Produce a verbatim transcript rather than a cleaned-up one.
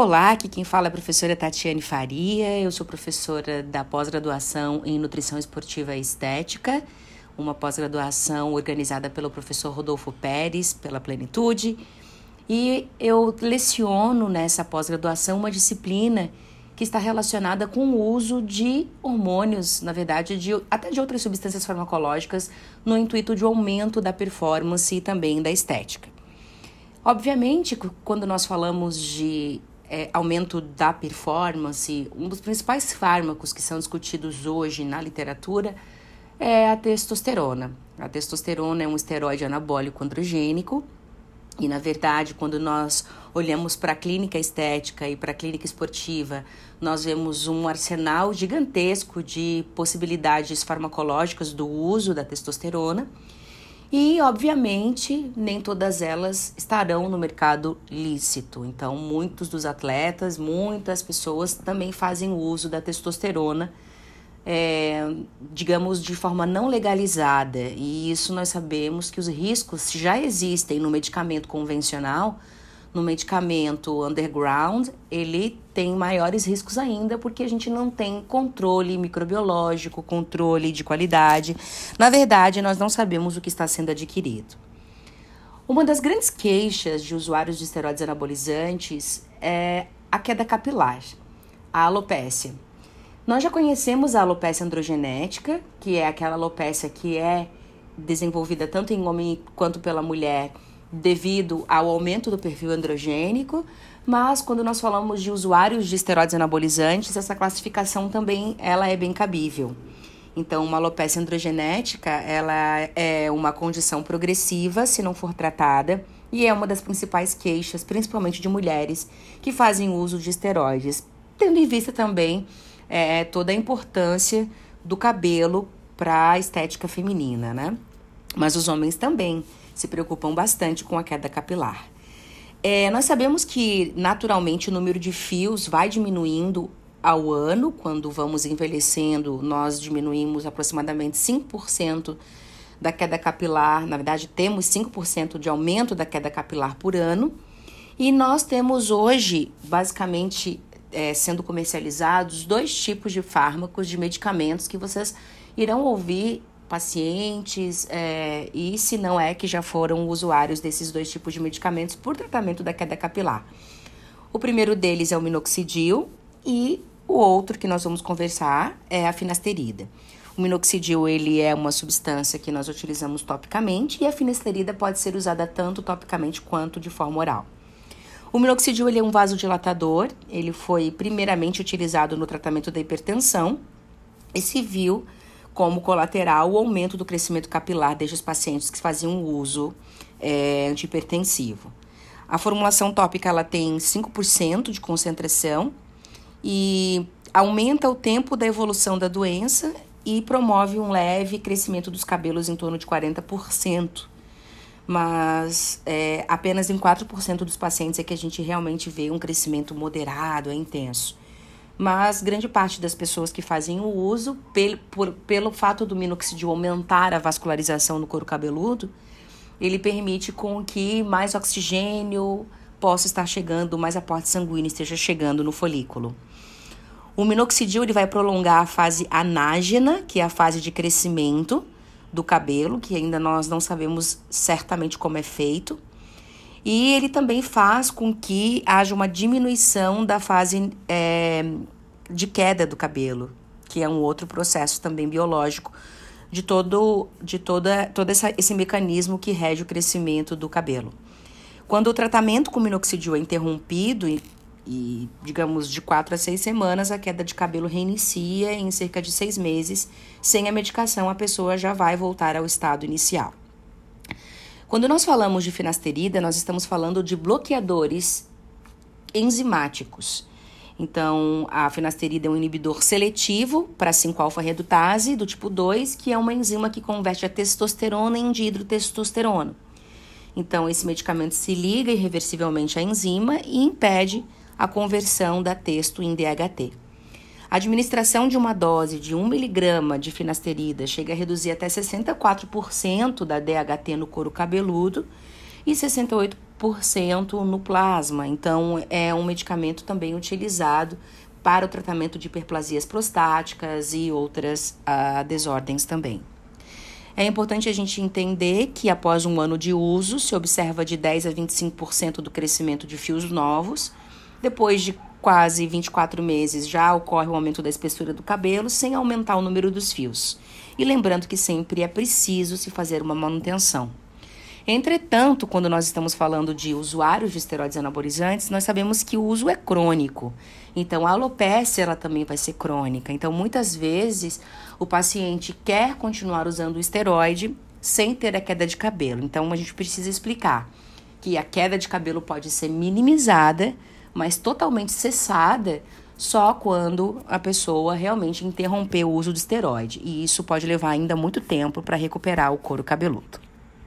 Olá, aqui quem fala é a professora Tatiane Faria, eu sou professora da pós-graduação em Nutrição Esportiva e Estética, uma pós-graduação organizada pelo professor Rodolfo Pérez, pela Plenitude, e eu leciono nessa pós-graduação uma disciplina que está relacionada com o uso de hormônios, na verdade, de, até de outras substâncias farmacológicas, no intuito de aumento da performance e também da estética. Obviamente, quando nós falamos de é, aumento da performance, um dos principais fármacos que são discutidos hoje na literatura é a testosterona. A testosterona é um esteroide anabólico androgênico e, na verdade, quando nós olhamos para a clínica estética e para a clínica esportiva, nós vemos um arsenal gigantesco de possibilidades farmacológicas do uso da testosterona. E, obviamente, nem todas elas estarão no mercado lícito. Então, muitos dos atletas, muitas pessoas também fazem o uso da testosterona, é, digamos, de forma não legalizada. E isso nós sabemos que os riscos já existem no medicamento convencional, no medicamento underground, ele tem maiores riscos ainda, porque a gente não tem controle microbiológico, controle de qualidade. Na verdade, nós não sabemos o que está sendo adquirido. Uma das grandes queixas de usuários de esteroides anabolizantes é a queda capilar, a alopécia. Nós já conhecemos a alopécia androgenética, que é aquela alopécia que é desenvolvida tanto em homem quanto pela mulher, devido ao aumento do perfil androgênico, mas quando nós falamos de usuários de esteroides anabolizantes, essa classificação também ela é bem cabível. Então, uma alopecia androgenética ela é uma condição progressiva, se não for tratada, e é uma das principais queixas, principalmente de mulheres que fazem uso de esteroides, tendo em vista também é, toda a importância do cabelo para a estética feminina, né? Mas os homens também se preocupam bastante com a queda capilar. É, nós sabemos que, naturalmente, o número de fios vai diminuindo ao ano. Quando vamos envelhecendo, nós diminuímos aproximadamente cinco por cento da queda capilar. Na verdade, temos cinco por cento de aumento da queda capilar por ano. E nós temos hoje, basicamente, é, sendo comercializados dois tipos de fármacos, de medicamentos que vocês irão ouvir pacientes, é, e se não é que já foram usuários desses dois tipos de medicamentos por tratamento da queda capilar. O primeiro deles é o minoxidil e o outro que nós vamos conversar é a finasterida. O minoxidil ele é uma substância que nós utilizamos topicamente e a finasterida pode ser usada tanto topicamente quanto de forma oral. O minoxidil ele é um vasodilatador, ele foi primeiramente utilizado no tratamento da hipertensão e se viu como colateral o aumento do crescimento capilar desde os pacientes que faziam uso é, antihipertensivo. A formulação tópica ela tem cinco por cento de concentração e aumenta o tempo da evolução da doença e promove um leve crescimento dos cabelos em torno de quarenta por cento. Mas é, apenas em quatro por cento dos pacientes é que a gente realmente vê um crescimento moderado, é intenso. Mas grande parte das pessoas que fazem o uso, pel, por, pelo fato do minoxidil aumentar a vascularização no couro cabeludo, ele permite com que mais oxigênio possa estar chegando, mais aporte sanguíneo esteja chegando no folículo. O minoxidil ele vai prolongar a fase anágena, que é a fase de crescimento do cabelo, que ainda nós não sabemos certamente como é feito. E ele também faz com que haja uma diminuição da fase é, de queda do cabelo, que é um outro processo também biológico de todo, de toda, todo essa, esse mecanismo que rege o crescimento do cabelo. Quando o tratamento com minoxidil é interrompido, e, e digamos de quatro a seis semanas, a queda de cabelo reinicia em cerca de seis meses. Sem a medicação, a pessoa já vai voltar ao estado inicial. Quando nós falamos de finasterida, nós estamos falando de bloqueadores enzimáticos. Então, a finasterida é um inibidor seletivo para cinco alfa redutase do tipo dois, que é uma enzima que converte a testosterona em diidrotestosterona. Então, esse medicamento se liga irreversivelmente à enzima e impede a conversão da testo em D H T. A administração de uma dose de um miligrama de finasterida chega a reduzir até sessenta e quatro por cento da D H T no couro cabeludo e sessenta e oito por cento no plasma. Então, é um medicamento também utilizado para o tratamento de hiperplasias prostáticas e outras uh, desordens também. É importante a gente entender que após um ano de uso, se observa de dez a vinte e cinco por cento do crescimento de fios novos. Depois de quase vinte e quatro meses já ocorre o aumento da espessura do cabelo, sem aumentar o número dos fios. E lembrando que sempre é preciso se fazer uma manutenção. Entretanto, quando nós estamos falando de usuários de esteroides anabolizantes, nós sabemos que o uso é crônico. Então, a alopecia ela também vai ser crônica. Então, muitas vezes, o paciente quer continuar usando o esteroide sem ter a queda de cabelo. Então, a gente precisa explicar que a queda de cabelo pode ser minimizada, mas totalmente cessada só quando a pessoa realmente interromper o uso de esteroide. E isso pode levar ainda muito tempo para recuperar o couro cabeludo.